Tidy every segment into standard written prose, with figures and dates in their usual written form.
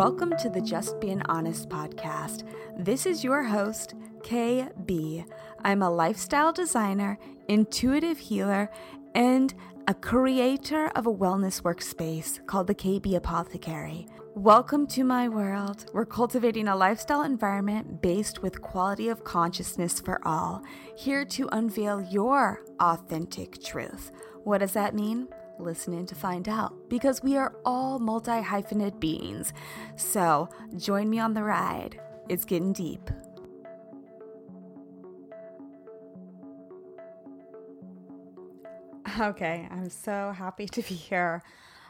Welcome to the Just Being Honest podcast. This is your host, KB. I'm a lifestyle designer, intuitive healer, and a creator of a wellness workspace called the KB Apothecary. Welcome to my world. We're cultivating a lifestyle environment based with quality of consciousness for all, here to unveil your authentic truth. What does that mean? Listen in to find out, because we are all multi-hyphenate beings. So join me on the ride. It's getting deep. Okay, I'm so happy to be here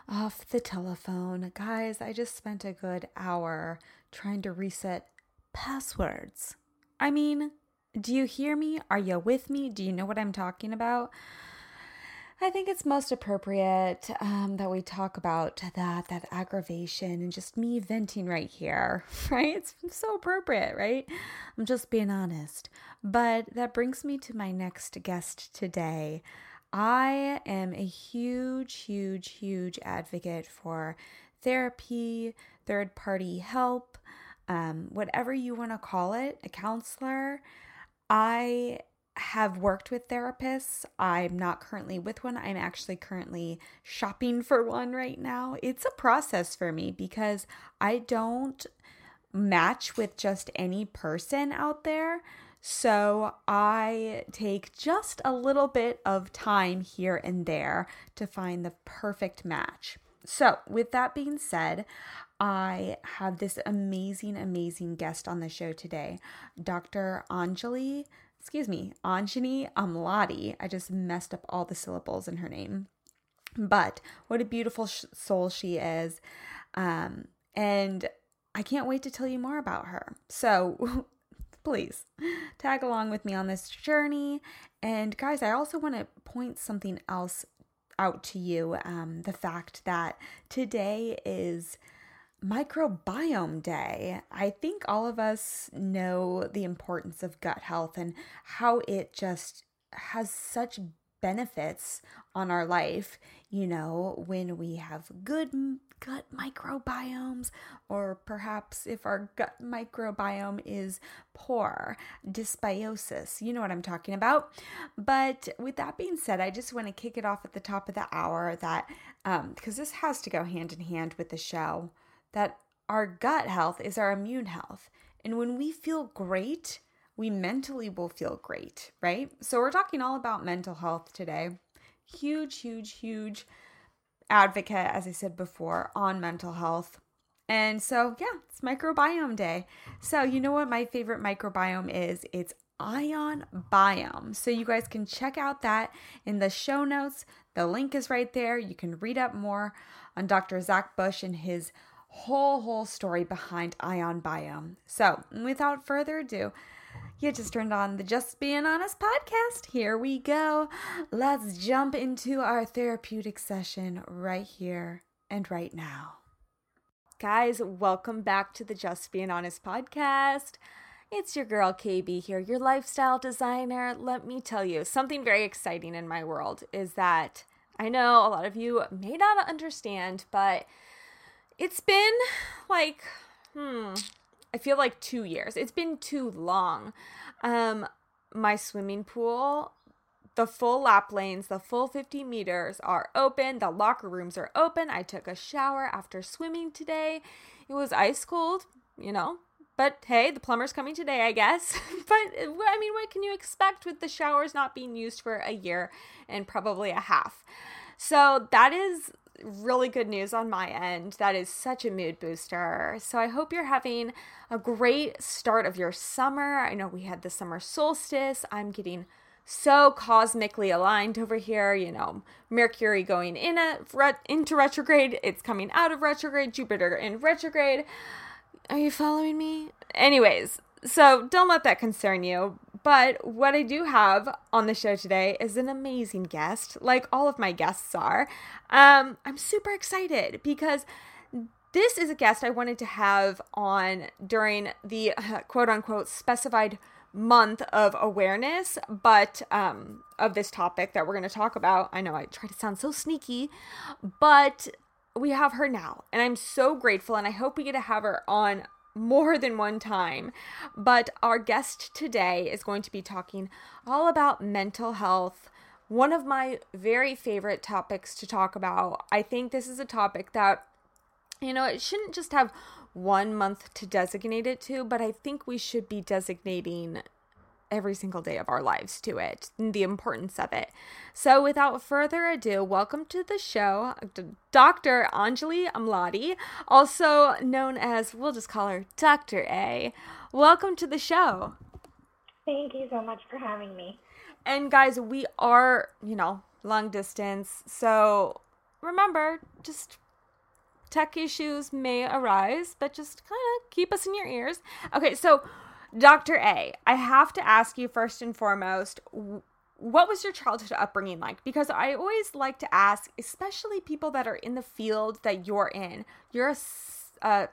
off the telephone. Guys, I just spent a good hour trying to reset passwords. I mean, do you hear me? Are you with me? Do you know what I'm talking about? I think it's most appropriate that we talk about that aggravation and just me venting right here, right? It's so appropriate, right? I'm just being honest. But that brings me to my next guest today. I am a huge advocate for therapy, third-party help, whatever you want to call it, a counselor. I have worked with therapists. I'm not currently with one. I'm actually currently shopping for one right now. It's a process for me because I don't match with just any person out there. So I take just a little bit of time here and there to find the perfect match. So with that being said, I have this amazing guest on the show today, Dr. Anjani Amladi. I just messed up all the syllables in her name, but what a beautiful soul she is. And I can't wait to tell you more about her. So please tag along with me on this journey. And guys, I also want to point something else out to you. The fact that today is Microbiome Day. I think all of us know the importance of gut health and how it just has such benefits on our life, you know, when we have good gut microbiomes, or perhaps if our gut microbiome is poor, dysbiosis, you know what I'm talking about. But with that being said, I just want to kick it off at the top of the hour that, because this has to go hand in hand with the show, that our gut health is our immune health. And when we feel great, we mentally will feel great, right? So we're talking all about mental health today. Huge advocate, as I said before, on mental health. And so, yeah, it's Microbiome Day. So you know what my favorite microbiome is? It's Ion Biome. So you guys can check out that in the show notes. The link is right there. You can read up more on Dr. Zach Bush and his whole story behind Ion Biome. So without further ado, you just turned on the Just Being Honest podcast. Here we go. Let's jump into our therapeutic session right here and right now. Guys, welcome back to the Just Being Honest podcast. It's your girl KB here, your lifestyle designer. Let me tell you, something very exciting in my world is that I know a lot of you may not understand, but it's been like, I feel like 2 years. It's been too long. My swimming pool, the full lap lanes, the full 50 meters are open. The locker rooms are open. I took a shower after swimming today. It was ice cold, you know, but hey, the plumber's coming today, I guess. But I mean, what can you expect with the showers not being used for a year and probably a half? So that is really good news on my end. That is such a mood booster. So I hope you're having a great start of your summer. I know we had the summer solstice. I'm getting so cosmically aligned over here, you know, Mercury going into retrograde. It's coming out of retrograde, Jupiter in retrograde. Are you following me? Anyways, so don't let that concern you. But what I do have on the show today is an amazing guest, like all of my guests are. I'm super excited because this is a guest I wanted to have on during the quote-unquote specified month of awareness, but of this topic that we're going to talk about. I know I try to sound so sneaky, but we have her now, and I'm so grateful, and I hope we get to have her on more than one time. But our guest today is going to be talking all about mental health, one of my very favorite topics to talk about. I think this is a topic that, you know, it shouldn't just have 1 month to designate it to, but I think we should be designating every single day of our lives to it and the importance of it. So without further ado, welcome to the show, Dr. Anjani Amladi, also known as, we'll just call her Dr. A. Welcome to the show. Thank you so much for having me. And guys, we are, you know, long distance. So remember, just tech issues may arise, but just kind of keep us in your ears. Okay, so Dr. A, I have to ask you first and foremost, what was your childhood upbringing like? Because I always like to ask, especially people that are in the field that you're in. You're a psychiatrist.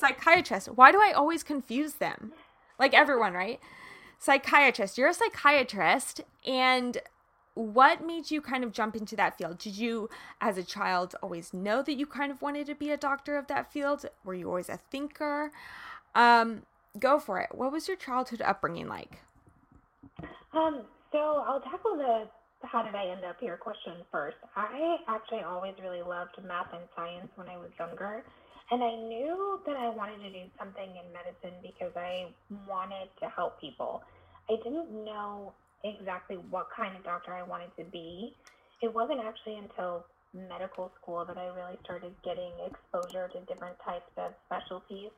Psychiatrist. Why do I always confuse them? Like everyone, right? Psychiatrist. You're a psychiatrist, and what made you kind of jump into that field? Did you, as a child, always know that you kind of wanted to be a doctor of that field? Were you always a thinker? Go for it. What was your childhood upbringing like? So I'll tackle the how did I end up here question first. I actually always really loved math and science when I was younger, and I knew that I wanted to do something in medicine because I wanted to help people. I didn't know exactly what kind of doctor I wanted to be. It wasn't actually until medical school that I really started getting exposure to different types of specialties.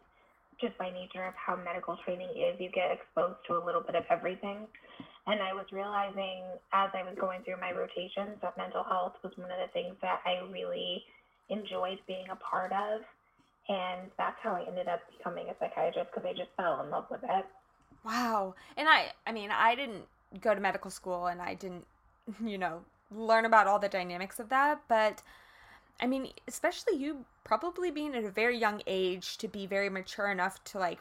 Just by nature of how medical training is, you get exposed to a little bit of everything. And I was realizing as I was going through my rotations that mental health was one of the things that I really enjoyed being a part of. And that's how I ended up becoming a psychiatrist, because I just fell in love with it. Wow. And I mean, I didn't go to medical school, and I didn't, you know, learn about all the dynamics of that. But I mean, especially you probably being at a very young age to be very mature enough to, like,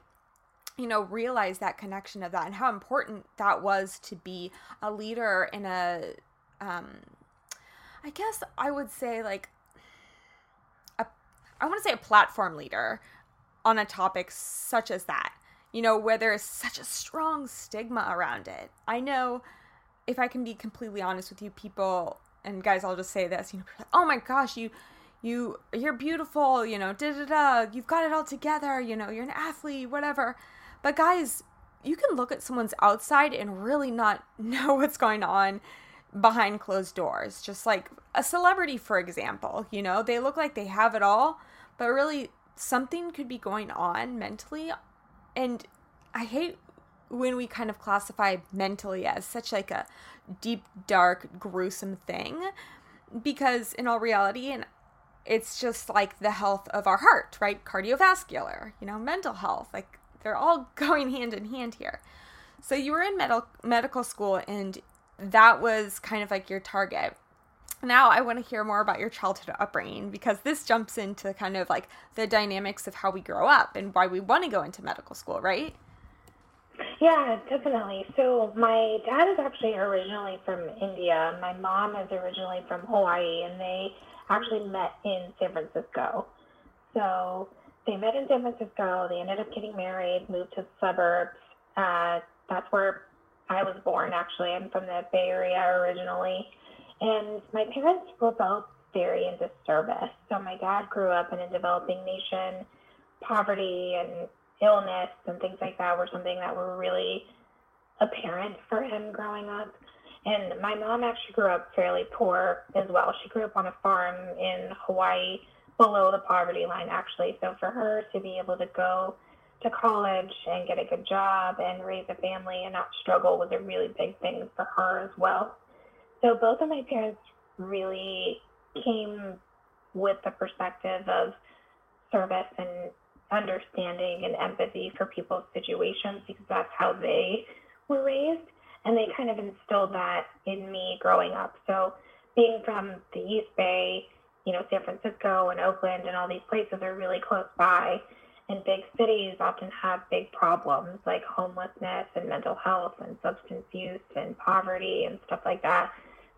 you know, realize that connection of that and how important that was to be a leader in a, I guess I would say like a, I want to say a platform leader on a topic such as that. You know, where there is such a strong stigma around it. I know, if I can be completely honest with you, people, and guys, I'll just say this, you know, oh my gosh, you're beautiful, you know, you've got it all together, you know, you're an athlete, whatever. But guys, you can look at someone's outside and really not know what's going on behind closed doors. Just like a celebrity, for example, you know, they look like they have it all, but really something could be going on mentally. And I hate when we kind of classify mentally as such like a deep, dark, gruesome thing, because in all reality, and it's just like the health of our heart, right? Cardiovascular, you know, mental health, like they're all going hand in hand here. So you were in medical school, and that was kind of like your target. Now I want to hear more about your childhood upbringing, because this jumps into kind of like the dynamics of how we grow up and why we want to go into medical school, right? Yeah, definitely. So my dad is actually originally from India. My mom is originally from Hawaii, and they actually met in San Francisco. So they met in San Francisco. They ended up getting married, moved to the suburbs. That's where I was born, actually. I'm from the Bay Area originally. And my parents were both very into service. So my dad grew up in a developing nation. Poverty and illness and things like that were something that were really apparent for him growing up. And my mom actually grew up fairly poor as well. She grew up on a farm in Hawaii, below the poverty line, actually. So for her to be able to go to college and get a good job and raise a family and not struggle was a really big thing for her as well. So both of my parents really came with the perspective of service and understanding and empathy for people's situations, because that's how they were raised. And they kind of instilled that in me growing up. So being from the East Bay, you know, San Francisco and Oakland and all these places are really close by. And big cities often have big problems like homelessness and mental health and substance use and poverty and stuff like that.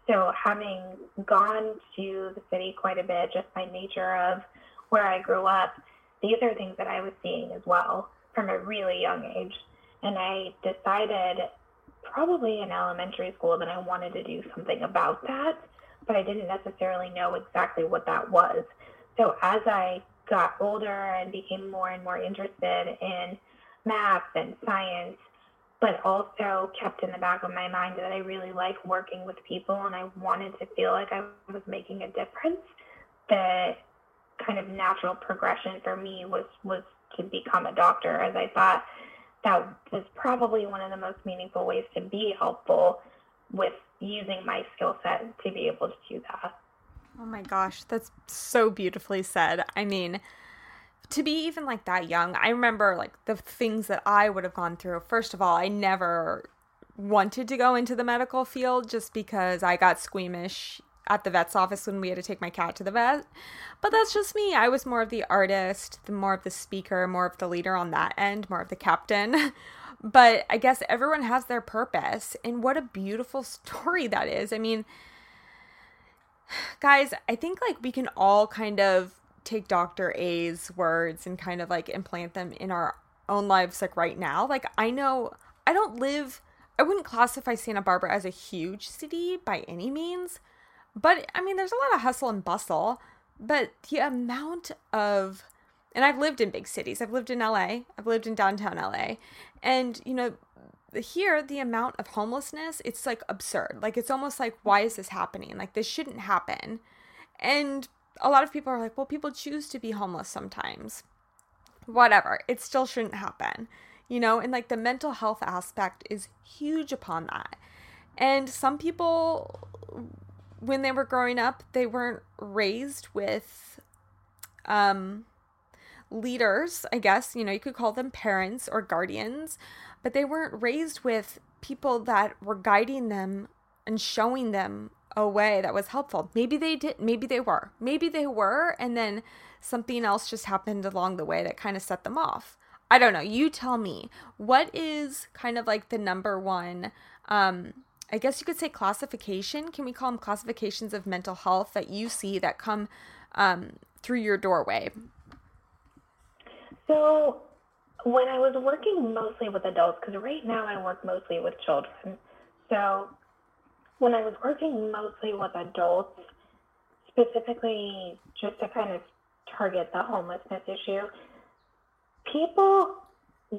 So having gone to the city quite a bit, just by nature of where I grew up, these are things that I was seeing as well from a really young age. And I decided probably in elementary school that I wanted to do something about that, but I didn't necessarily know exactly what that was. So as I got older and became more and more interested in math and science, but also kept in the back of my mind that I really like working with people and I wanted to feel like I was making a difference, the kind of natural progression for me was to become a doctor, as I thought that was probably one of the most meaningful ways to be helpful with using my skill set to be able to do that. Oh my gosh, that's so beautifully said. I mean, to be even like that young, I remember like the things that I would have gone through. First of all, I never wanted to go into the medical field just because I got squeamish at the vet's office when we had to take my cat to the vet. But that's just me. I was more of the artist, more of the speaker, more of the leader on that end, more of the captain. But I guess everyone has their purpose. And what a beautiful story that is. I mean, guys, I think like we can all kind of take Dr. A's words and kind of like implant them in our own lives like right now. Like I know I wouldn't classify Santa Barbara as a huge city by any means. But, I mean, there's a lot of hustle and bustle, but the amount of, and I've lived in big cities. I've lived in LA. I've lived in downtown LA. And, you know, here, the amount of homelessness, it's like absurd. Like, it's almost like, why is this happening? Like, this shouldn't happen. And a lot of people are like, well, people choose to be homeless sometimes. Whatever. It still shouldn't happen. You know, and like the mental health aspect is huge upon that. And some people, when they were growing up, they weren't raised with leaders, I guess. You know, you could call them parents or guardians, but they weren't raised with people that were guiding them and showing them a way that was helpful. Maybe they did. Maybe they were. And then something else just happened along the way that kind of set them off. I don't know. You tell me, what is kind of like the number one, I guess you could say classification. Can we call them classifications of mental health that you see that come through your doorway? So when I was working mostly with adults, because right now I work mostly with children. So when I was working mostly with adults, specifically just to kind of target the homelessness issue, people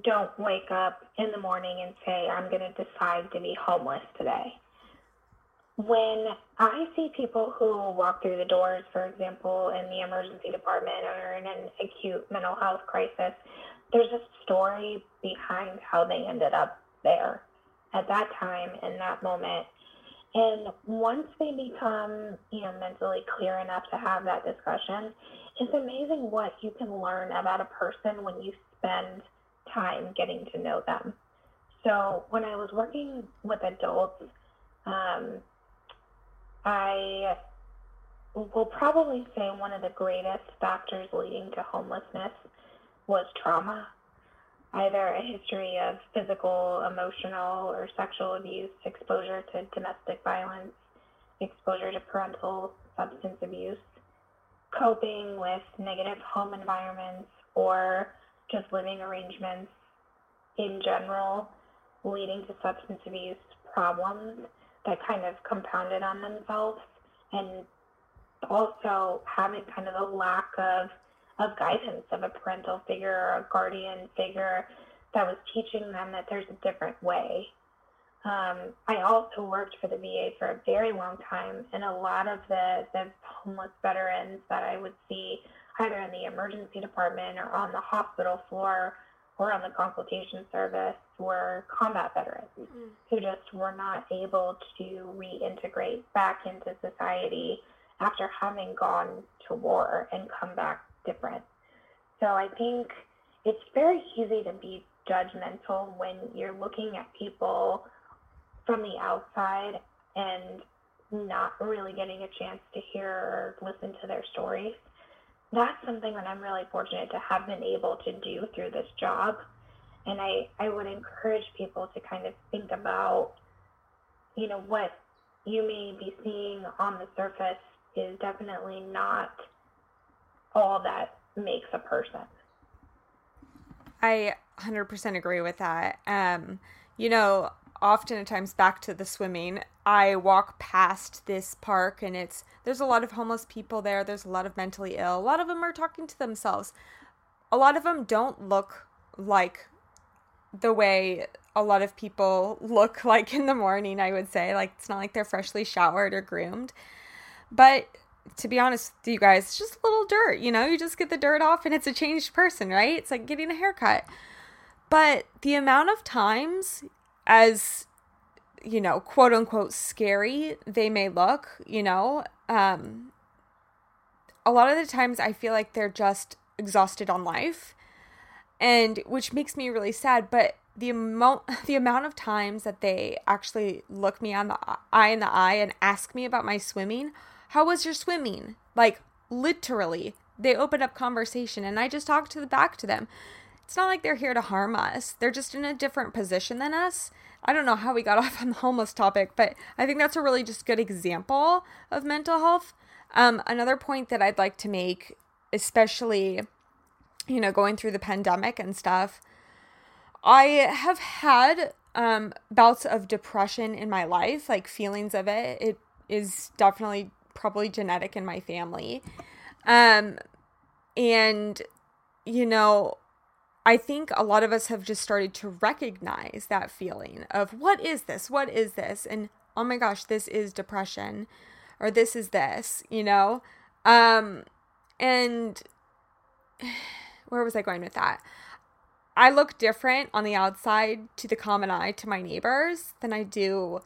don't wake up in the morning and say, I'm going to decide to be homeless today. When I see people who walk through the doors, for example, in the emergency department or in an acute mental health crisis, there's a story behind how they ended up there at that time, in that moment. And once they become, you know, mentally clear enough to have that discussion, it's amazing what you can learn about a person when you spend time getting to know them. So when I was working with adults, I will probably say one of the greatest factors leading to homelessness was trauma, either a history of physical, emotional, or sexual abuse, exposure to domestic violence, exposure to parental substance abuse, coping with negative home environments, or just living arrangements in general, leading to substance abuse problems that kind of compounded on themselves, and also having kind of a lack of guidance of a parental figure or a guardian figure that was teaching them that there's a different way. I also worked for the VA for a very long time, and a lot of the homeless veterans that I would see either in the emergency department or on the hospital floor or on the consultation service were combat veterans who just were not able to reintegrate back into society after having gone to war and come back different. So I think it's very easy to be judgmental when you're looking at people from the outside and not really getting a chance to hear or listen to their stories. That's something that I'm really fortunate to have been able to do through this job. And I would encourage people to kind of think about, you know, what you may be seeing on the surface is definitely not all that makes a person. I 100% agree with that. You know, oftentimes back to the swimming, I walk past this park and there's a lot of homeless people there. There's a lot of mentally ill. A lot of them are talking to themselves. A lot of them don't look like the way a lot of people look like in the morning, I would say. Like, it's not like they're freshly showered or groomed. But to be honest with you guys, it's just a little dirt, you know? You just get the dirt off and it's a changed person, right? It's like getting a haircut. But the amount of times, as, you know, quote unquote scary they may look, you know, a lot of the times I feel like they're just exhausted on life, and which makes me really sad. But the amount of times that they actually look me in the eye and ask me about my swimming, how was your swimming? Like, literally, they open up conversation and I just talk back to them. It's not like they're here to harm us. They're just in a different position than us. I don't know how we got off on the homeless topic, but I think that's a really just good example of mental health. Another point that I'd like to make, especially, you know, going through the pandemic and stuff, I have had bouts of depression in my life, like feelings of it. It is definitely probably genetic in my family. And, you know, I think a lot of us have just started to recognize that feeling of what is this? What is this? And oh my gosh, this is depression, or this is this, you know? And where was I going with that? I look different on the outside to the common eye, to my neighbors, than I do.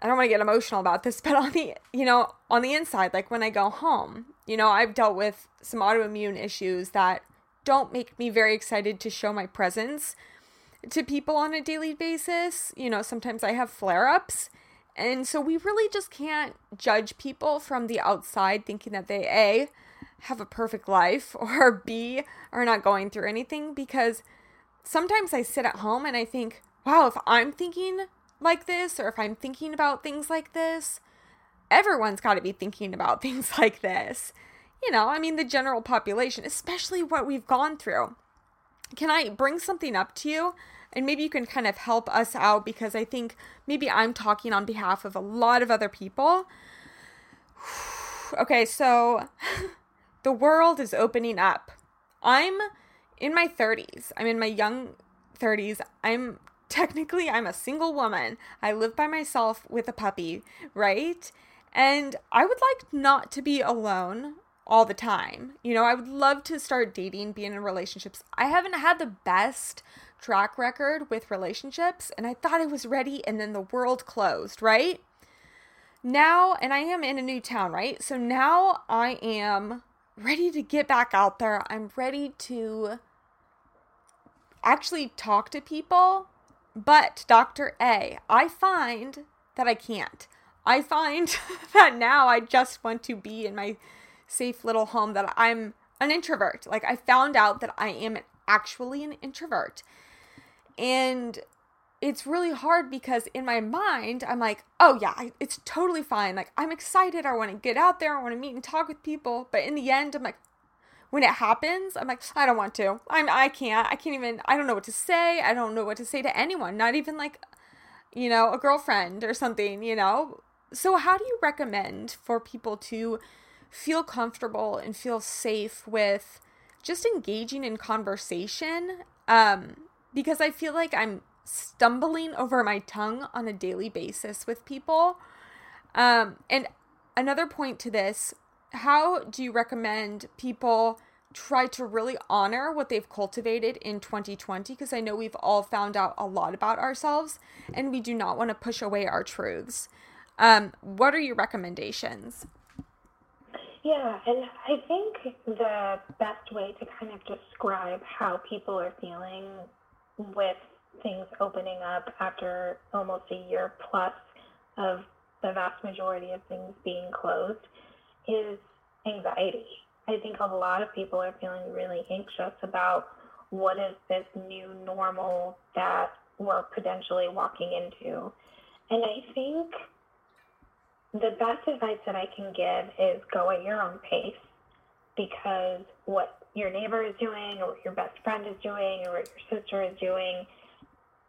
I don't want to get emotional about this, but on the inside, like when I go home, you know, I've dealt with some autoimmune issues that don't make me very excited to show my presence to people on a daily basis. You know, sometimes I have flare-ups. And so we really just can't judge people from the outside thinking that they, A, have a perfect life, or B, are not going through anything, because sometimes I sit at home and I think, wow, if I'm thinking like this, or if I'm thinking about things like this, everyone's got to be thinking about things like this. You know, I mean, the general population, especially what we've gone through. Can I bring something up to you? And maybe you can kind of help us out, because I think maybe I'm talking on behalf of a lot of other people. Okay, so the world is opening up. I'm in my 30s. I'm in my young 30s. I'm technically a single woman. I live by myself with a puppy, right? And I would like not to be alone all the time. You know, I would love to start dating, being in relationships. I haven't had the best track record with relationships, and I thought I was ready, and then the world closed, right? Now, and I am in a new town, right? So now I am ready to get back out there. I'm ready to actually talk to people, but Dr. A, I find that I can't. I find that now I just want to be in my safe little home, that I'm an introvert. Like, I found out that I am actually an introvert. And it's really hard, because in my mind, I'm like, oh yeah, it's totally fine. Like, I'm excited. I want to get out there. I want to meet and talk with people. But in the end, I'm like, when it happens, I'm like, I don't want to. I don't know what to say. I don't know what to say to anyone, not even like, you know, a girlfriend or something, you know? So how do you recommend for people to feel comfortable and feel safe with just engaging in conversation? Because I feel like I'm stumbling over my tongue on a daily basis with people. And another point to this, how do you recommend people try to really honor what they've cultivated in 2020? Because I know we've all found out a lot about ourselves, and we do not want to push away our truths. What are your recommendations? Yeah, and I think the best way to kind of describe how people are feeling with things opening up after almost a year plus of the vast majority of things being closed is anxiety. I think a lot of people are feeling really anxious about what is this new normal that we're potentially walking into. And I think The best advice that I can give is go at your own pace, because what your neighbor is doing or what your best friend is doing or what your sister is doing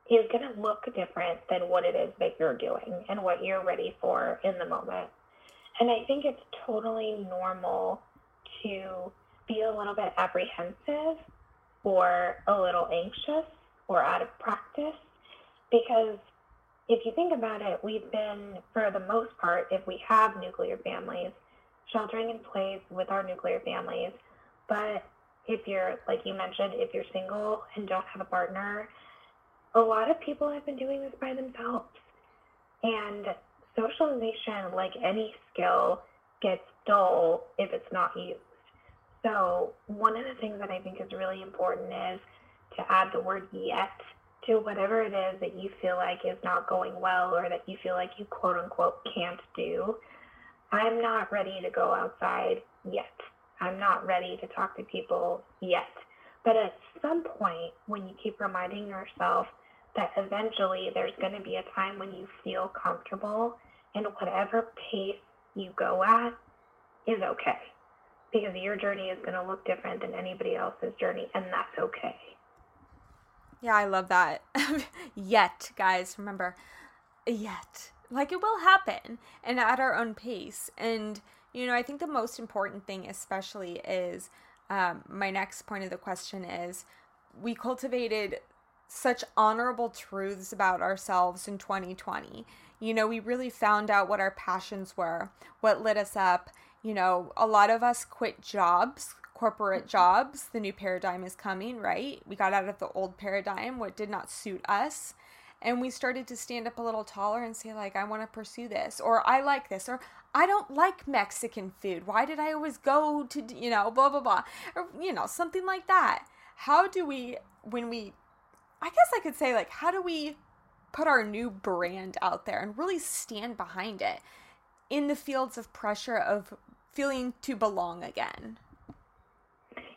is going to look different than what it is that you're doing and what you're ready for in the moment. And I think it's totally normal to be a little bit apprehensive or a little anxious or out of practice, because if you think about it, we've been, for the most part, if we have nuclear families, sheltering in place with our nuclear families. But if you're, like you mentioned, if you're single and don't have a partner, a lot of people have been doing this by themselves. And socialization, like any skill, gets dull if it's not used. So one of the things that I think is really important is to add the word yet to whatever it is that you feel like is not going well or that you feel like you quote unquote can't do. I'm not ready to go outside yet. I'm not ready to talk to people yet. But at some point, when you keep reminding yourself that eventually there's going to be a time when you feel comfortable, and whatever pace you go at is okay, because your journey is going to look different than anybody else's journey, and that's okay. Yeah, I love that. Yet, guys, remember, yet. Like, it will happen, and at our own pace. And, you know, I think the most important thing especially is, my next point of the question is, we cultivated such honorable truths about ourselves in 2020. You know, we really found out what our passions were, what lit us up. You know, a lot of us quit jobs, corporate jobs. The new paradigm is coming, right? We got out of the old paradigm, what did not suit us. And we started to stand up a little taller and say, like, I want to pursue this, or I like this, or I don't like Mexican food. Why did I always go to, you know, blah, blah, blah, or, you know, something like that. How do we, when we, I guess I could say, like, how do we put our new brand out there and really stand behind it in the fields of pressure of feeling to belong again?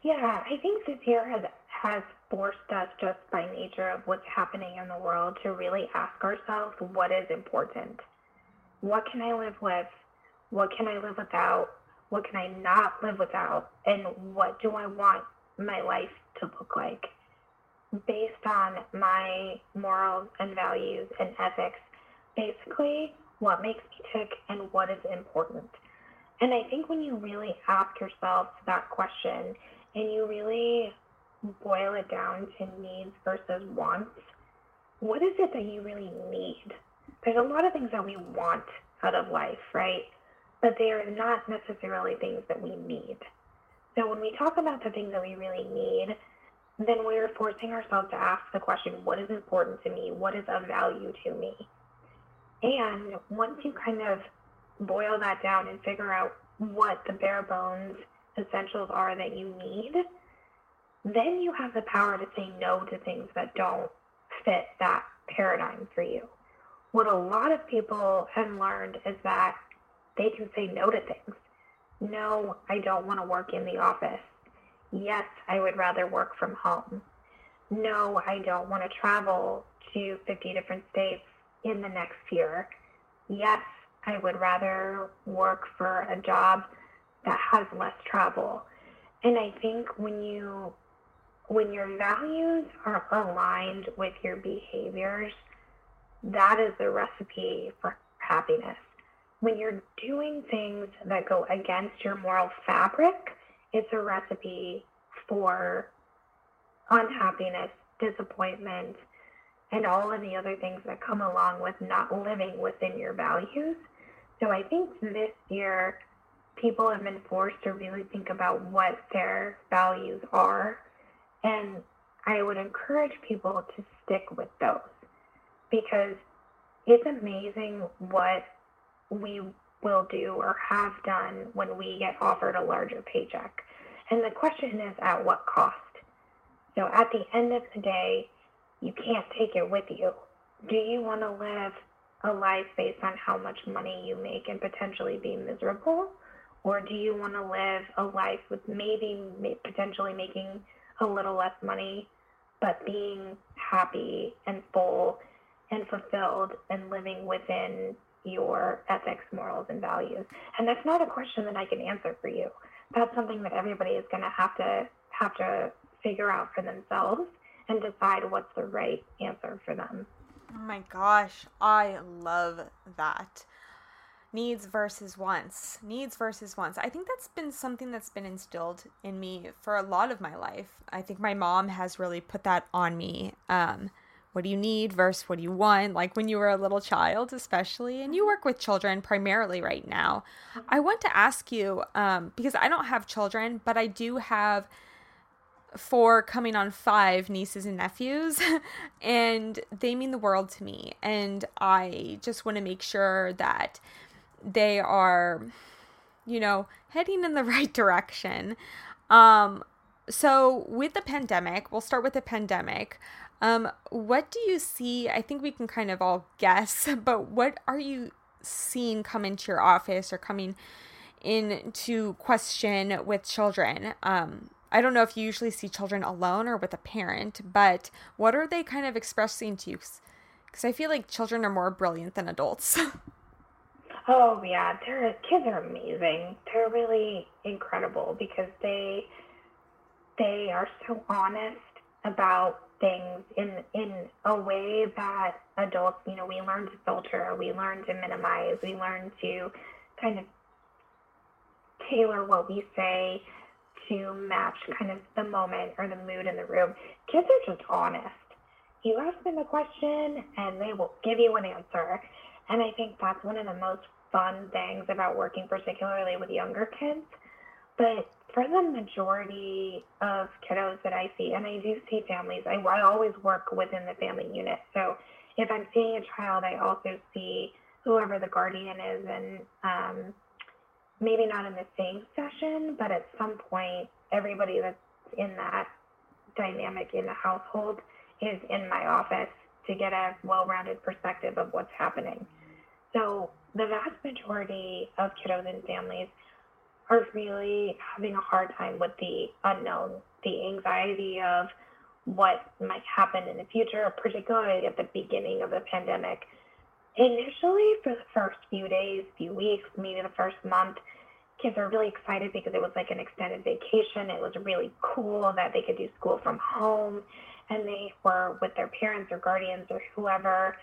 Yeah, I think this year has forced us, just by nature of what's happening in the world, to really ask ourselves, what is important? What can I live with? What can I live without? What can I not live without? And what do I want my life to look like? Based on my morals and values and ethics, basically what makes me tick and what is important. And I think when you really ask yourself that question and you really boil it down to needs versus wants. What is it that you really need? There's a lot of things that we want out of life, right? But they are not necessarily things that we need. So when we talk about the things that we really need, then we're forcing ourselves to ask the question, what is important to me? What is of value to me? And once you kind of boil that down and figure out what the bare bones essentials are that you need, then you have the power to say no to things that don't fit that paradigm for you. What a lot of people have learned is that they can say no to things. No, I don't want to work in the office. Yes, I would rather work from home. No, I don't want to travel to 50 different states in the next year. Yes, I would rather work for a job that has less travel. And I think when your values are aligned with your behaviors, that is the recipe for happiness. When you're doing things that go against your moral fabric, it's a recipe for unhappiness, disappointment, and all of the other things that come along with not living within your values. So I think this year, people have been forced to really think about what their values are. And I would encourage people to stick with those, because it's amazing what we will do or have done when we get offered a larger paycheck. And the question is, at what cost? So at the end of the day, you can't take it with you. Do you want to live a life based on how much money you make and potentially be miserable? Or do you want to live a life with maybe potentially making a little less money, but being happy and full and fulfilled and living within your ethics, morals, and values? And that's not a question that I can answer for you. That's something that everybody is going to have to figure out for themselves and decide what's the right answer for them. Oh my gosh, I love that. Needs versus wants. Needs versus wants. I think that's been something that's been instilled in me for a lot of my life. I think my mom has really put that on me. What do you need versus what do you want? Like when you were a little child, especially, and you work with children primarily right now. I want to ask you, because I don't have children, but I do have 4 coming on 5 nieces and nephews, and they mean the world to me. And I just want to make sure that they are, you know, heading in the right direction. So with the pandemic, we'll start with the pandemic. What do you see? I think we can kind of all guess, but what are you seeing come into your office or coming into question with children? I don't know if you usually see children alone or with a parent, but what are they kind of expressing to you? Because I feel like children are more brilliant than adults. Oh, yeah. Kids are amazing. They're really incredible because they are so honest about things in a way that adults, you know, we learn to filter, we learn to minimize, we learn to kind of tailor what we say to match kind of the moment or the mood in the room. Kids are just honest. You ask them a question and they will give you an answer. And I think that's one of the most fun things about working particularly with younger kids. But for the majority of kiddos that I see, and I do see families, I always work within the family unit. So if I'm seeing a child, I also see whoever the guardian is, and maybe not in the same session, but at some point, everybody that's in that dynamic in the household is in my office to get a well-rounded perspective of what's happening. So the vast majority of kiddos and families are really having a hard time with the unknown, the anxiety of what might happen in the future, particularly at the beginning of the pandemic. Initially, for the first few days, few weeks, maybe the first month, kids are really excited because it was like an extended vacation. It was really cool that they could do school from home, and they were with their parents or guardians or whoever,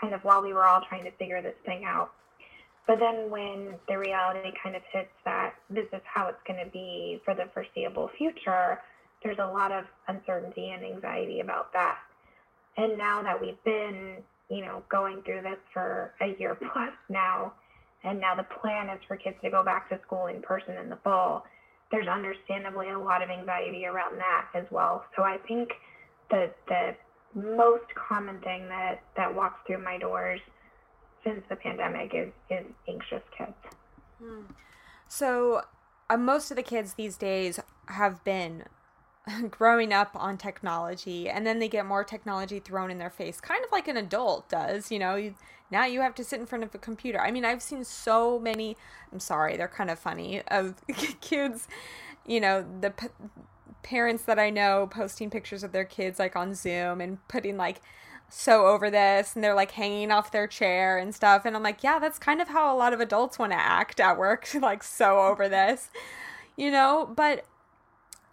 kind of while we were all trying to figure this thing out. But then when the reality kind of hits that this is how it's going to be for the foreseeable future, there's a lot of uncertainty and anxiety about that. And now that we've been, you know, going through this for a year plus now, and now the plan is for kids to go back to school in person in the fall, there's understandably a lot of anxiety around that as well. So I think the most common thing that walks through my doors since the pandemic is anxious kids. So most of the kids these days have been growing up on technology, and then they get more technology thrown in their face, kind of like an adult does, you know, now you have to sit in front of a computer. I mean, I've seen so many, I'm sorry, they're kind of funny, of kids, you know, the parents that I know posting pictures of their kids like on Zoom and putting like, so over this, and they're like hanging off their chair and stuff, and I'm like, yeah, that's kind of how a lot of adults want to act at work, like so over this, you know. But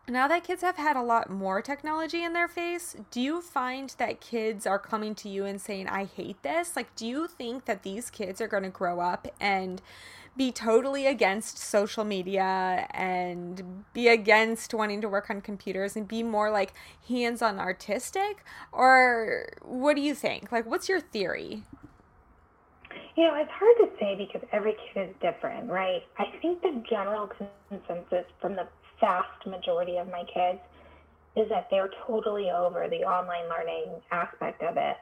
now that kids have had a lot more technology in their face, do you find that kids are coming to you and saying, I hate this? Like, do you think that these kids are going to grow up and be totally against social media and be against wanting to work on computers and be more like hands-on artistic? Or what do you think? Like, what's your theory? You know, it's hard to say because every kid is different, right? I think the general consensus from the vast majority of my kids is that they're totally over the online learning aspect of it,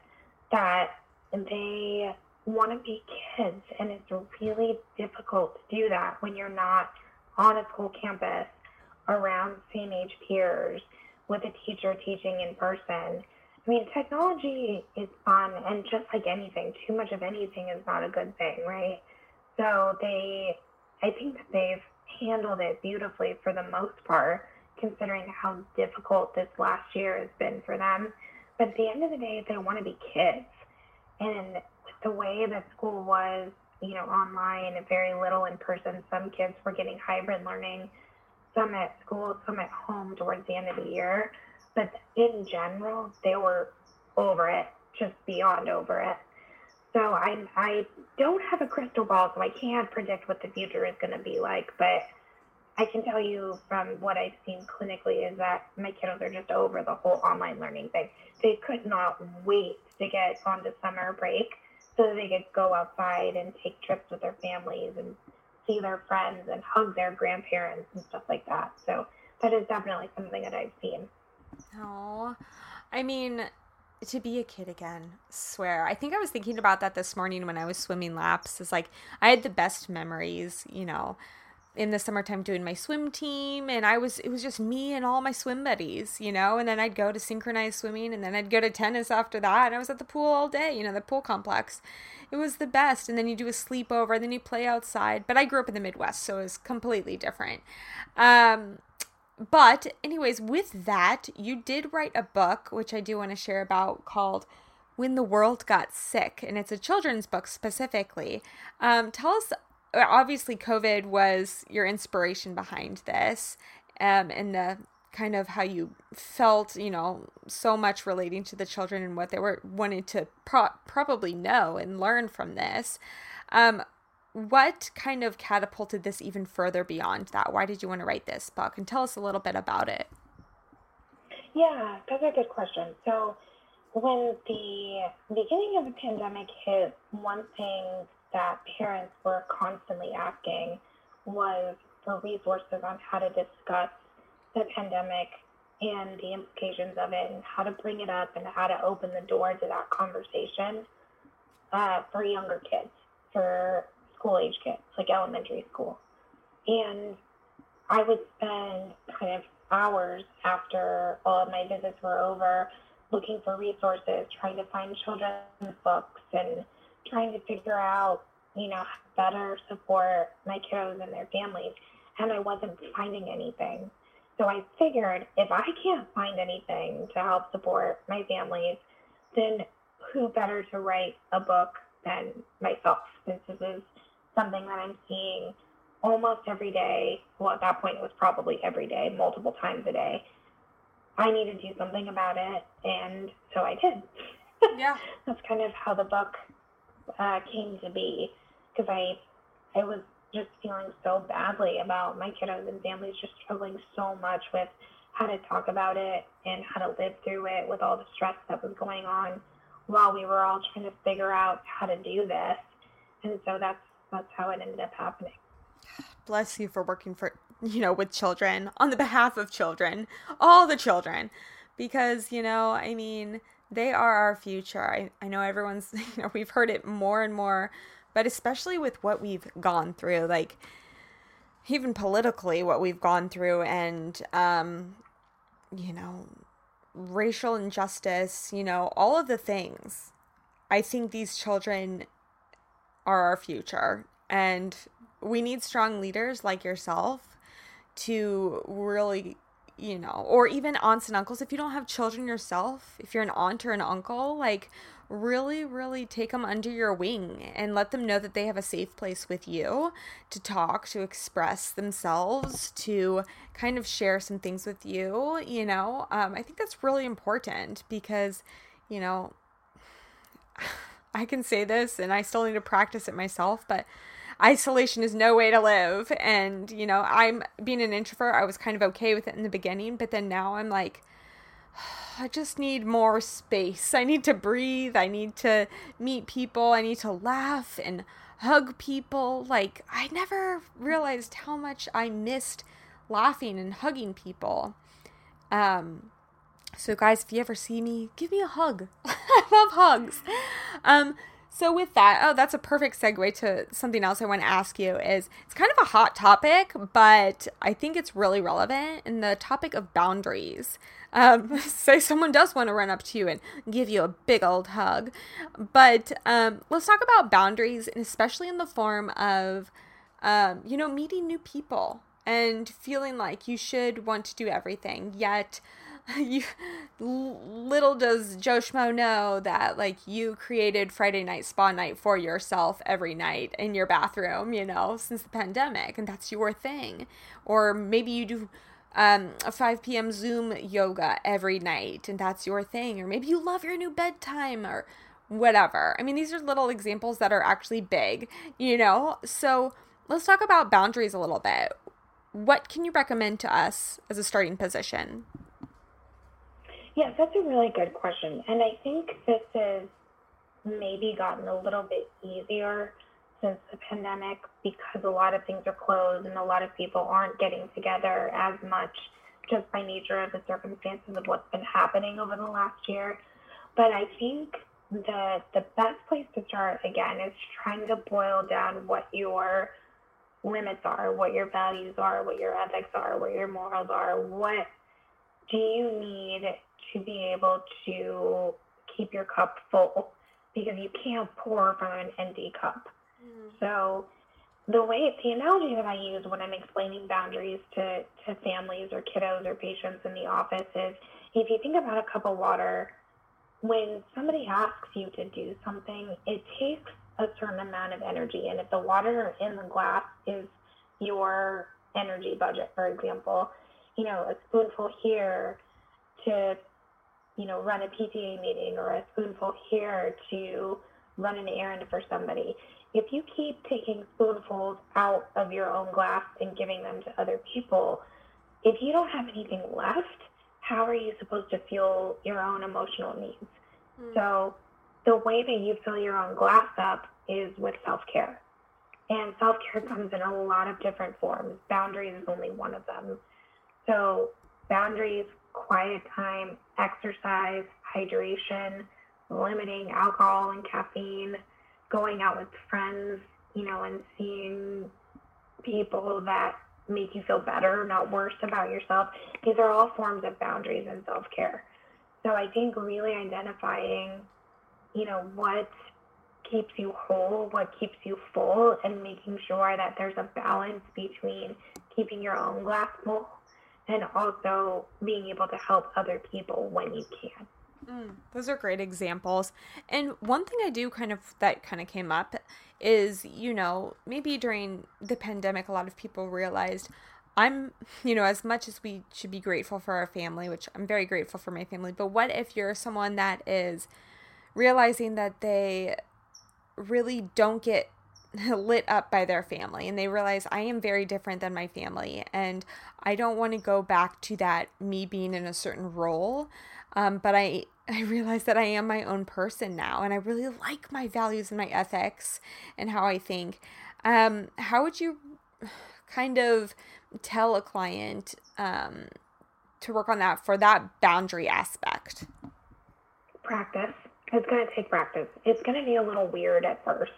that they want to be kids, and it's really difficult to do that when you're not on a school campus around same age peers with a teacher teaching in person. I mean, technology is fun, and just like anything, too much of anything is not a good thing, right? So I think that they've handled it beautifully for the most part, considering how difficult this last year has been for them. But at the end of the day, they want to be kids. And the way that school was you know, online and very little in person. Some kids were getting hybrid learning, some at school, some at home towards the end of the year. But in general, they were over it, just beyond over it. So I don't have a crystal ball, so I can't predict what the future is going to be like. But I can tell you from what I've seen clinically is that my kiddos are just over the whole online learning thing. They could not wait to get onto summer break so that they could go outside and take trips with their families and see their friends and hug their grandparents and stuff like that. So that is definitely something that I've seen. Oh, I mean, to be a kid again, swear. I think I was thinking about that this morning when I was swimming laps. It's like I had the best memories, you know, in the summertime doing my swim team, and it was just me and all my swim buddies, you know, and then I'd go to synchronized swimming, and then I'd go to tennis after that, and I was at the pool all day, you know, the pool complex. It was the best, and then you do a sleepover, and then you play outside, but I grew up in the Midwest, so it was completely different. But anyways, with that, you did write a book, which I do want to share about, called When the World Got Sick, and it's a children's book specifically. Tell us, obviously COVID was your inspiration behind this, and the kind of how you felt, you know, so much relating to the children and what they were wanted to probably know and learn from this. What kind of catapulted this even further beyond that? Why did you want to write this book? And tell us a little bit about it. Yeah, that's a good question. So when the beginning of the pandemic hit, one thing that parents were constantly asking was for resources on how to discuss the pandemic and the implications of it and how to bring it up and how to open the door to that conversation for younger kids, for school-age kids, like elementary school. And I would spend kind of hours after all of my visits were over looking for resources, trying to find children's books and trying to figure out, you know, how to better support my kiddos and their families. And I wasn't finding anything. So I figured if I can't find anything to help support my families, then who better to write a book than myself? Since this is something that I'm seeing almost every day. Well, at that point, it was probably every day, multiple times a day. I need to do something about it. And so I did. Yeah. That's kind of how the book came to be, because I was just feeling so badly about my kiddos and families just struggling so much with how to talk about it and how to live through it with all the stress that was going on while we were all trying to figure out how to do this. And so that's how it ended up happening. Bless you for working for, you know, with children, on the behalf of children, all the children, because, you know, I mean, they are our future. I know everyone's, you know, we've heard it more and more, but especially with what we've gone through, like even politically, what we've gone through and, you know, racial injustice, you know, all of the things. I think these children are our future, and we need strong leaders like yourself to really, you know, or even aunts and uncles. If you don't have children yourself, if you're an aunt or an uncle, like really, really take them under your wing and let them know that they have a safe place with you to talk, to express themselves, to kind of share some things with you, you know. I think that's really important because, you know, I can say this and I still need to practice it myself, but isolation is no way to live. And, you know, I'm being an introvert, I was kind of okay with it in the beginning, but then now I'm like, I just need more space. I need to breathe. I need to meet people. I need to laugh and hug people. Like, I never realized how much I missed laughing and hugging people. So guys, if you ever see me, give me a hug. I love hugs. So with that, that's a perfect segue to something else I want to ask you is, it's kind of a hot topic, but I think it's really relevant, in the topic of boundaries. Say someone does want to run up to you and give you a big old hug, but let's talk about boundaries, and especially in the form of, you know, meeting new people and feeling like you should want to do everything, yet Little does Joe Schmo know that, like, you created Friday night spa night for yourself every night in your bathroom, you know, since the pandemic, and that's your thing. Or maybe you do a 5 p.m. Zoom yoga every night, and that's your thing. Or maybe you love your new bedtime or whatever. I mean, these are little examples that are actually big, you know? So let's talk about boundaries a little bit. What can you recommend to us as a starting position? Yes, that's a really good question. And I think this has maybe gotten a little bit easier since the pandemic, because a lot of things are closed and a lot of people aren't getting together as much just by nature of the circumstances of what's been happening over the last year. But I think the best place to start, again, is trying to boil down what your limits are, what your values are, what your ethics are, what your morals are. What do you need to be able to keep your cup full? Because you can't pour from an empty cup. So the analogy that I use when I'm explaining boundaries to families or kiddos or patients in the office is, if you think about a cup of water, when somebody asks you to do something, it takes a certain amount of energy. And if the water in the glass is your energy budget, for example, you know, a spoonful here to, you know, run a PTA meeting, or a spoonful here to run an errand for somebody. If you keep taking spoonfuls out of your own glass and giving them to other people, if you don't have anything left, how are you supposed to fuel your own emotional needs? So the way that you fill your own glass up is with self-care. And self-care comes in a lot of different forms. Boundaries is only one of them. So boundaries, quiet time, exercise, hydration, limiting alcohol and caffeine, going out with friends, you know, and seeing people that make you feel better, not worse about yourself. These are all forms of boundaries and self-care. So I think really identifying, you know, what keeps you whole, what keeps you full, and making sure that there's a balance between keeping your own glass full and also being able to help other people when you can. Those are great examples. And one thing I do that came up is, you know, maybe during the pandemic, a lot of people realized, as much as we should be grateful for our family, which I'm very grateful for my family, but what if you're someone that is realizing that they really don't get lit up by their family, and they realize I am very different than my family, and I don't want to go back to that me being in a certain role, but I realize that I am my own person now, and I really like my values and my ethics and how I think. How would you kind of tell a client to work on that, for that boundary aspect? Practice. It's going to take practice. It's going to be a little weird at first.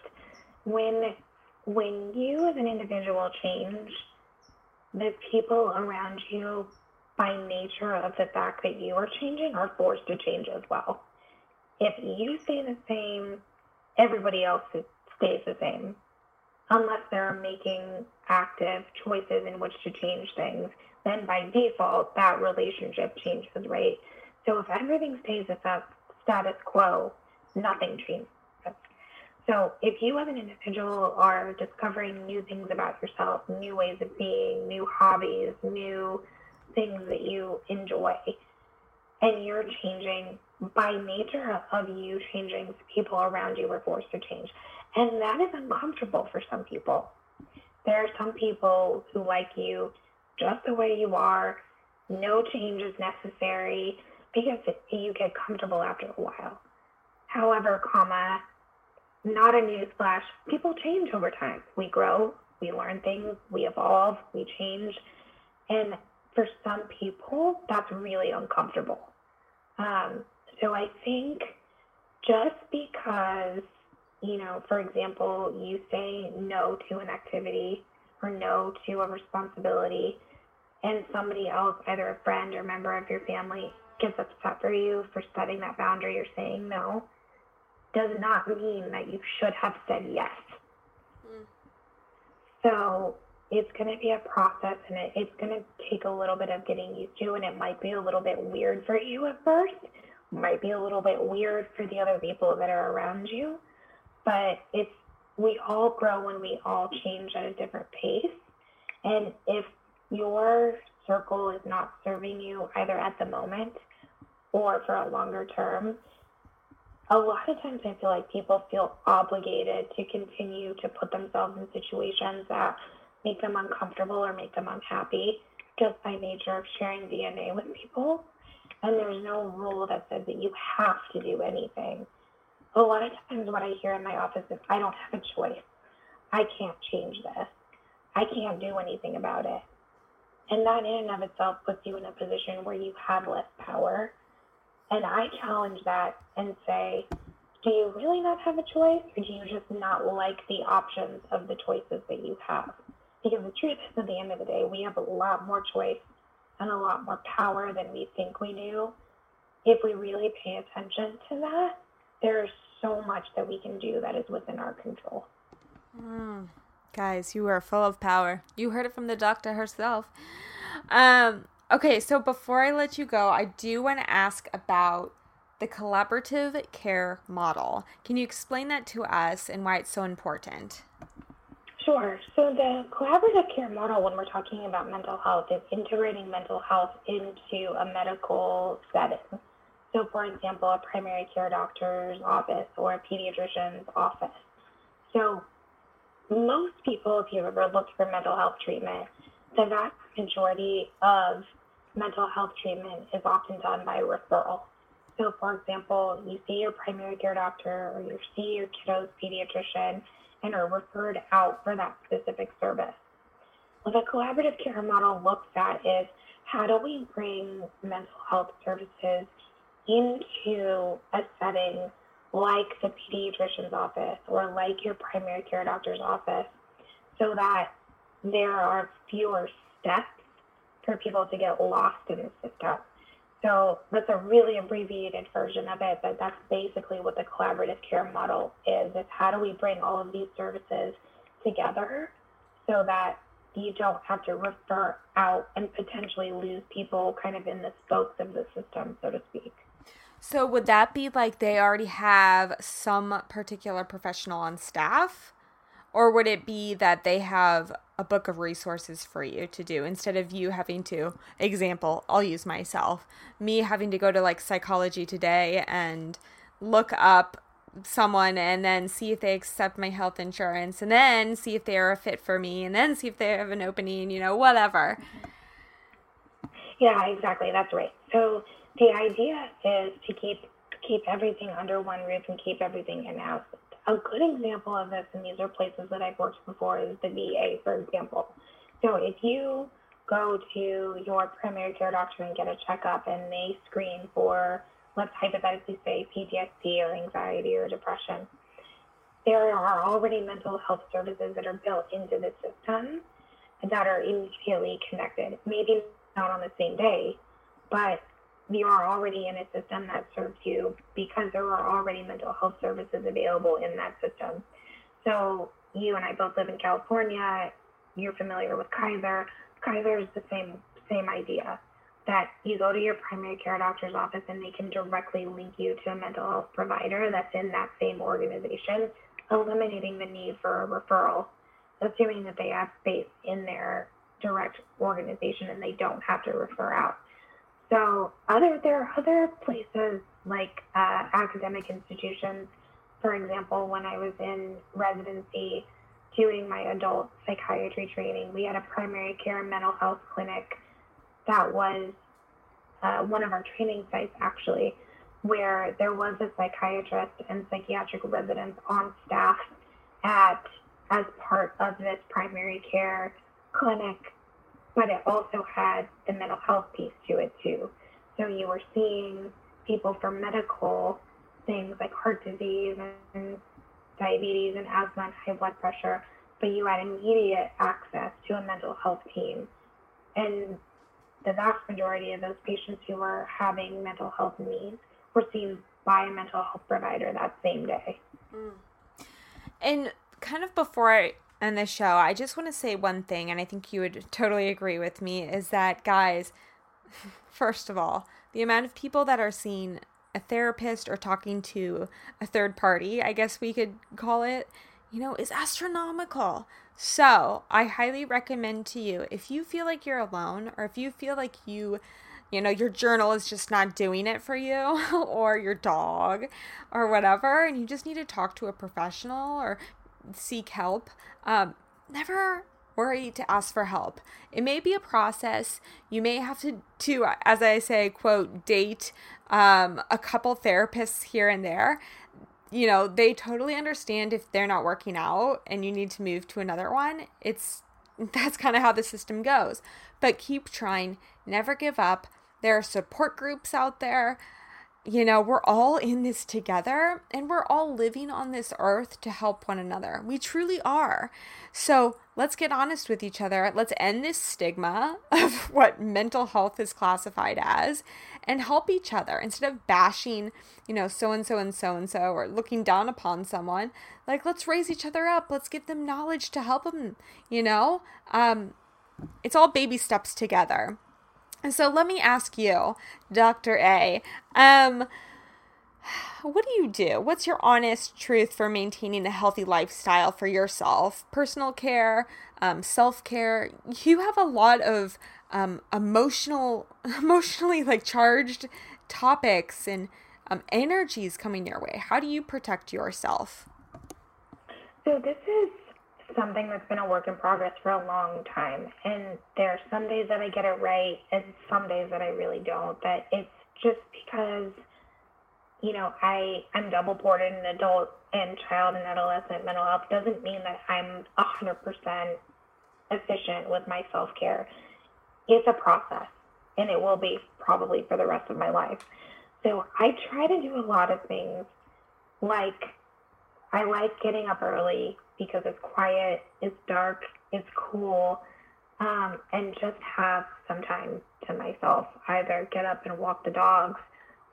When you as an individual change, the people around you, by nature of the fact that you are changing, are forced to change as well. If you stay the same, everybody else stays the same, unless they're making active choices in which to change things. Then by default, that relationship changes, right? So if everything stays the status quo, nothing changes. So if you as an individual are discovering new things about yourself, new ways of being, new hobbies, new things that you enjoy, and you're changing, by nature of you changing, people around you are forced to change. And that is uncomfortable for some people. There are some people who like you just the way you are, no change is necessary, because you get comfortable after a while. However, not a newsflash, people change over time. We grow, we learn things, we evolve, we change. And for some people, that's really uncomfortable. So I think just because, you know, for example, you say no to an activity or no to a responsibility, and somebody else, either a friend or member of your family, gets upset for you for setting that boundary or saying no, does not mean that you should have said yes. So it's going to be a process, and it's going to take a little bit of getting used to, and it might be a little bit weird for you at first, might be a little bit weird for the other people that are around you, but it's, we all grow and we all change at a different pace. And if your circle is not serving you either at the moment or for a longer term, a lot of times I feel like people feel obligated to continue to put themselves in situations that make them uncomfortable or make them unhappy just by nature of sharing DNA with people. And there's no rule that says that you have to do anything. A lot of times what I hear in my office is, I don't have a choice. I can't change this. I can't do anything about it. And that in and of itself puts you in a position where you have less power. And I challenge that and say, do you really not have a choice? Or do you just not like the options of the choices that you have? Because the truth is, at the end of the day, we have a lot more choice and a lot more power than we think we do. If we really pay attention to that, there is so much that we can do that is within our control. Guys, you are full of power. You heard it from the doctor herself. Okay, so before I let you go, I do want to ask about the collaborative care model. Can you explain that to us and why it's so important? Sure. So the collaborative care model, when we're talking about mental health, is integrating mental health into a medical setting. So, for example, a primary care doctor's office or a pediatrician's office. So most people, if you've ever looked for mental health treatment, the vast majority of mental health treatment is often done by referral. So, for example, you see your primary care doctor or you see your kiddo's pediatrician and are referred out for that specific service. What the collaborative care model looks at is, how do we bring mental health services into a setting like the pediatrician's office or like your primary care doctor's office, so that there are fewer steps for people to get lost in the system. So that's a really abbreviated version of it, but that's basically what the collaborative care model is how do we bring all of these services together so that you don't have to refer out and potentially lose people kind of in the spokes of the system, so to speak. So would that be like they already have some particular professional on staff? Or would it be that they have a book of resources for you to do instead of you having to, example, I'll use myself, me having to go to like Psychology Today and look up someone and then see if they accept my health insurance and then see if they are a fit for me and then see if they have an opening, you know, whatever. Yeah, exactly. That's right. So the idea is to keep everything under one roof and keep everything in-house. A good example of this, and these are places that I've worked before, is the VA, for example. So if you go to your primary care doctor and get a checkup and they screen for, let's hypothetically say, PTSD or anxiety or depression, there are already mental health services that are built into the system that are immediately connected. Maybe not on the same day, but you are already in a system that serves you because there are already mental health services available in that system. So you and I both live in California. You're familiar with Kaiser. Kaiser is the same idea, that you go to your primary care doctor's office and they can directly link you to a mental health provider that's in that same organization, eliminating the need for a referral, assuming that they have space in their direct organization and they don't have to refer out. So there are other places like academic institutions. For example, when I was in residency doing my adult psychiatry training, we had a primary care mental health clinic that was one of our training sites, actually, where there was a psychiatrist and psychiatric residents on staff as part of this primary care clinic. But it also had the mental health piece to it too. So you were seeing people for medical things like heart disease and diabetes and asthma and high blood pressure, but you had immediate access to a mental health team. And the vast majority of those patients who were having mental health needs were seen by a mental health provider that same day. And kind of before and the show, I just want to say one thing, and I think you would totally agree with me, is that, guys, first of all, the amount of people that are seeing a therapist or talking to a third party, I guess we could call it, you know, is astronomical. So I highly recommend to you, if you feel like you're alone, or if you feel like you know, your journal is just not doing it for you, or your dog or whatever, and you just need to talk to a professional or seek help, never worry to ask for help. It may be a process. You may have to, as I say, quote, date a couple therapists here and there. You know, they totally understand if they're not working out and you need to move to another one. That's kind of how the system goes. But keep trying. Never give up. There are support groups out there. You know, we're all in this together, and we're all living on this earth to help one another. We truly are. So let's get honest with each other. Let's end this stigma of what mental health is classified as and help each other instead of bashing, you know, so-and-so and so-and-so, or looking down upon someone. Like, let's raise each other up. Let's give them knowledge to help them, you know. It's all baby steps together. And so let me ask you, Dr. A, what do you do? What's your honest truth for maintaining a healthy lifestyle for yourself? Personal care, self-care. You have a lot of emotionally like charged topics and energies coming your way. How do you protect yourself? So this is something that's been a work in progress for a long time, and there are some days that I get it right and some days that I really don't. That it's just because, you know, I'm double boarded in adult and child and adolescent mental health doesn't mean that I'm 100% efficient with my self-care. It's a process, and it will be probably for the rest of my life. So I try to do a lot of things. Like, I like getting up early because it's quiet, it's dark, it's cool, and just have some time to myself. Either get up and walk the dogs,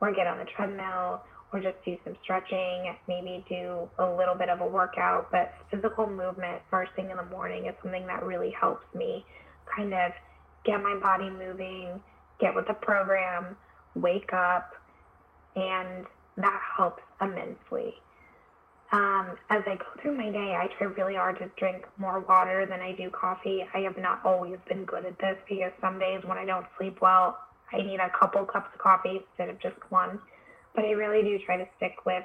or get on the treadmill, or just do some stretching, maybe do a little bit of a workout. But physical movement first thing in the morning is something that really helps me kind of get my body moving, get with the program, wake up, and that helps immensely. As I go through my day, I try really hard to drink more water than I do coffee. I have not always been good at this because some days when I don't sleep well, I need a couple cups of coffee instead of just one. But I really do try to stick with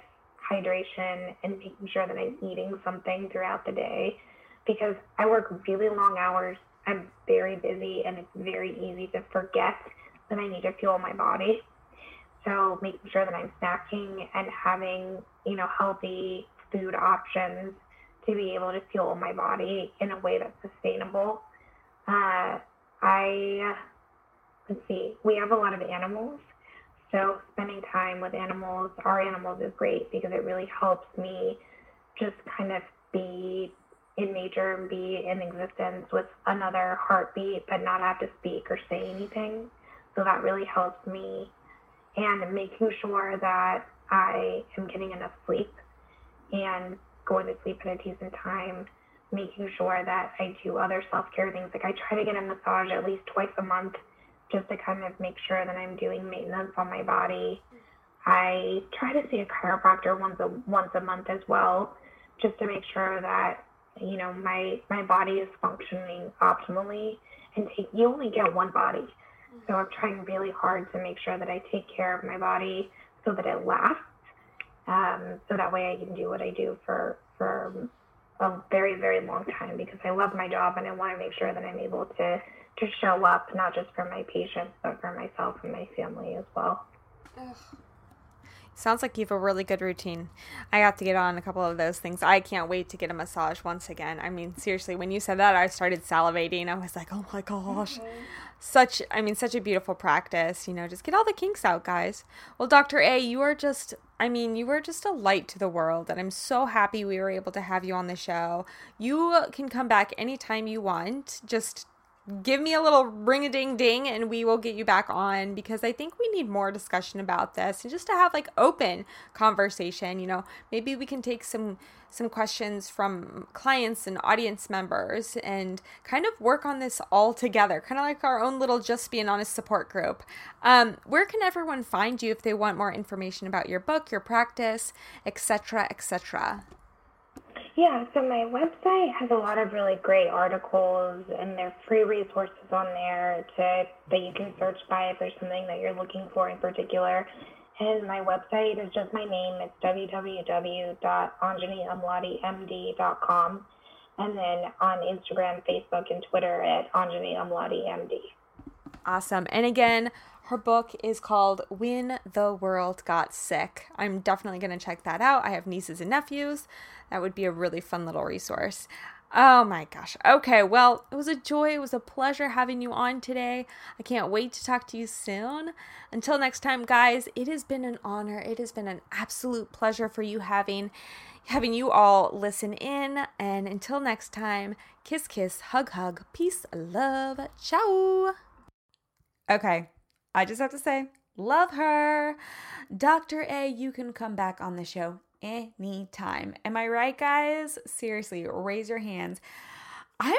hydration and making sure that I'm eating something throughout the day, because I work really long hours. I'm very busy, and it's very easy to forget that I need to fuel my body. So making sure that I'm snacking and having, you know, healthy food options to be able to fuel my body in a way that's sustainable. We have a lot of animals, so spending time with our animals is great because it really helps me just kind of be in nature and be in existence with another heartbeat, but not have to speak or say anything. So that really helps me, and making sure that I am getting enough sleep and going to sleep at a decent time, making sure that I do other self-care things. Like, I try to get a massage at least twice a month just to kind of make sure that I'm doing maintenance on my body. I try to see a chiropractor once a month as well, just to make sure that, you know, my body is functioning optimally. And you only get one body. So I'm trying really hard to make sure that I take care of my body so that it lasts. So that way I can do what I do for a very, very long time, because I love my job and I want to make sure that I'm able to show up, not just for my patients, but for myself and my family as well. Ugh. Sounds like you have a really good routine. I got to get on a couple of those things. I can't wait to get a massage once again. I mean, seriously, when you said that, I started salivating. I was like, oh my gosh. Mm-hmm. Such a beautiful practice. You know, just get all the kinks out, guys. Well, Dr. A, you were just a light to the world, and I'm so happy we were able to have you on the show. You can come back anytime you want. Just give me a little ring-a-ding-ding and we will get you back on, because I think we need more discussion about this and just to have like open conversation. You know, maybe we can take some questions from clients and audience members and kind of work on this all together, kind of like our own little Just Being Honest support group. Where can everyone find you if they want more information about your book, your practice, etc., etc.? Yeah, so my website has a lot of really great articles, and there are free resources on there that you can search by if there's something that you're looking for in particular. And my website is just my name. It's www.anjaniamladimd.com. And then on Instagram, Facebook, and Twitter at anjaniamladimd. Awesome. And again, her book is called When the World Got Sick. I'm definitely going to check that out. I have nieces and nephews. That would be a really fun little resource. Oh my gosh. Okay, well, it was a joy. It was a pleasure having you on today. I can't wait to talk to you soon. Until next time, guys, it has been an honor. It has been an absolute pleasure for you having you all listen in. And until next time, kiss, kiss, hug, hug, peace, love, ciao. Okay. I just have to say, love her. Dr. A, you can come back on the show anytime. Am I right, guys? Seriously, raise your hands. I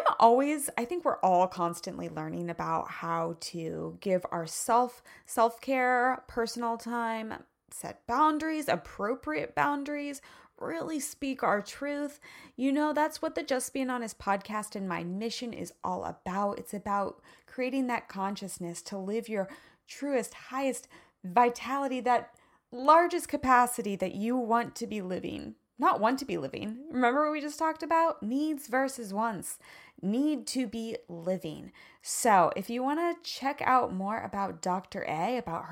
think we're all constantly learning about how to give ourselves self-care, personal time, set boundaries, appropriate boundaries, really speak our truth. You know, that's what the Just Being Honest podcast and my mission is all about. It's about creating that consciousness to live your truest, highest vitality, that largest capacity that you want to be living. Not want to be living. Remember what we just talked about? Needs versus wants. Need to be living. So if you want to check out more about Dr. A, about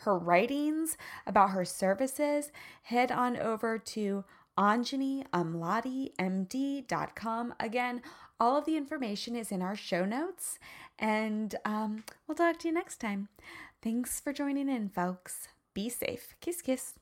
her writings, about her services, head on over to AnjaniAmladiMD.com. Again, all of the information is in our show notes, and we'll talk to you next time. Thanks for joining in, folks. Be safe. Kiss, kiss.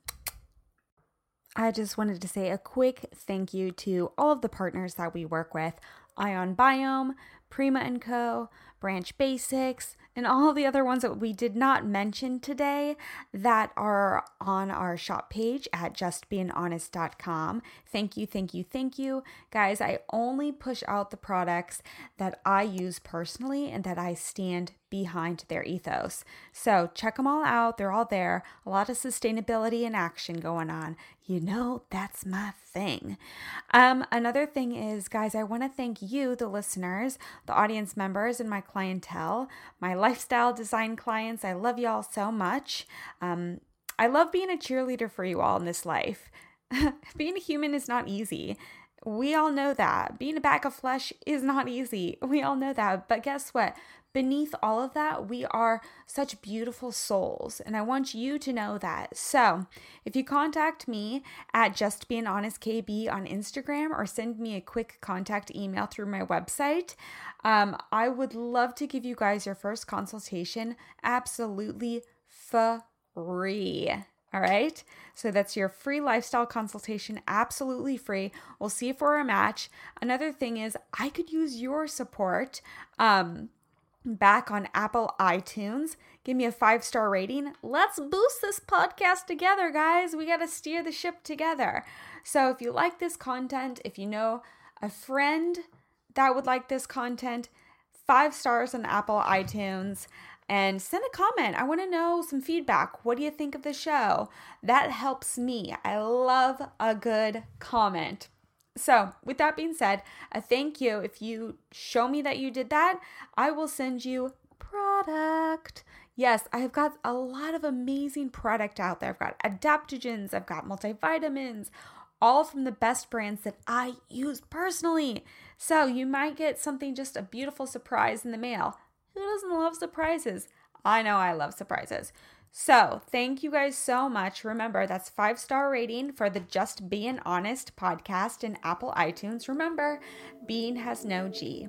I just wanted to say a quick thank you to all of the partners that we work with: Ion Biome, Prima and Co, Branch Basics, and all the other ones that we did not mention today that are on our shop page at justbeinghonest.com. Thank you, thank you, thank you. Guys, I only push out the products that I use personally and that I stand behind their ethos. So check them all out. They're all there. A lot of sustainability and action going on. You know, that's my thing. Another thing is, guys, I want to thank you, the listeners, the audience members, and my clientele, my lifestyle design clients. I love y'all so much. I love being a cheerleader for you all in this life. Being a human is not easy. We all know that. Being a bag of flesh is not easy. We all know that. But guess what? Beneath all of that, we are such beautiful souls, and I want you to know that. So if you contact me at Just Being Honest KB on Instagram, or send me a quick contact email through my website, I would love to give you guys your first consultation absolutely free. All right. So that's your free lifestyle consultation, absolutely free. We'll see if we're a match. Another thing is, I could use your support. Back on Apple iTunes. Give me a 5-star rating. Let's boost this podcast together, guys. We got to steer the ship together. So if you like this content, if you know a friend that would like this content, 5 stars on Apple iTunes, and send a comment. I want to know some feedback. What do you think of the show? That helps me. I love a good comment. So with that being said, a thank you. If you show me that you did that, I will send you product. Yes, I have got a lot of amazing product out there. I've got adaptogens, I've got multivitamins, all from the best brands that I use personally. So you might get something, just a beautiful surprise in the mail. Who doesn't love surprises? I know I love surprises. So thank you guys so much. Remember, that's 5-star rating for the Just Being Honest podcast in Apple iTunes. Remember, being has no G.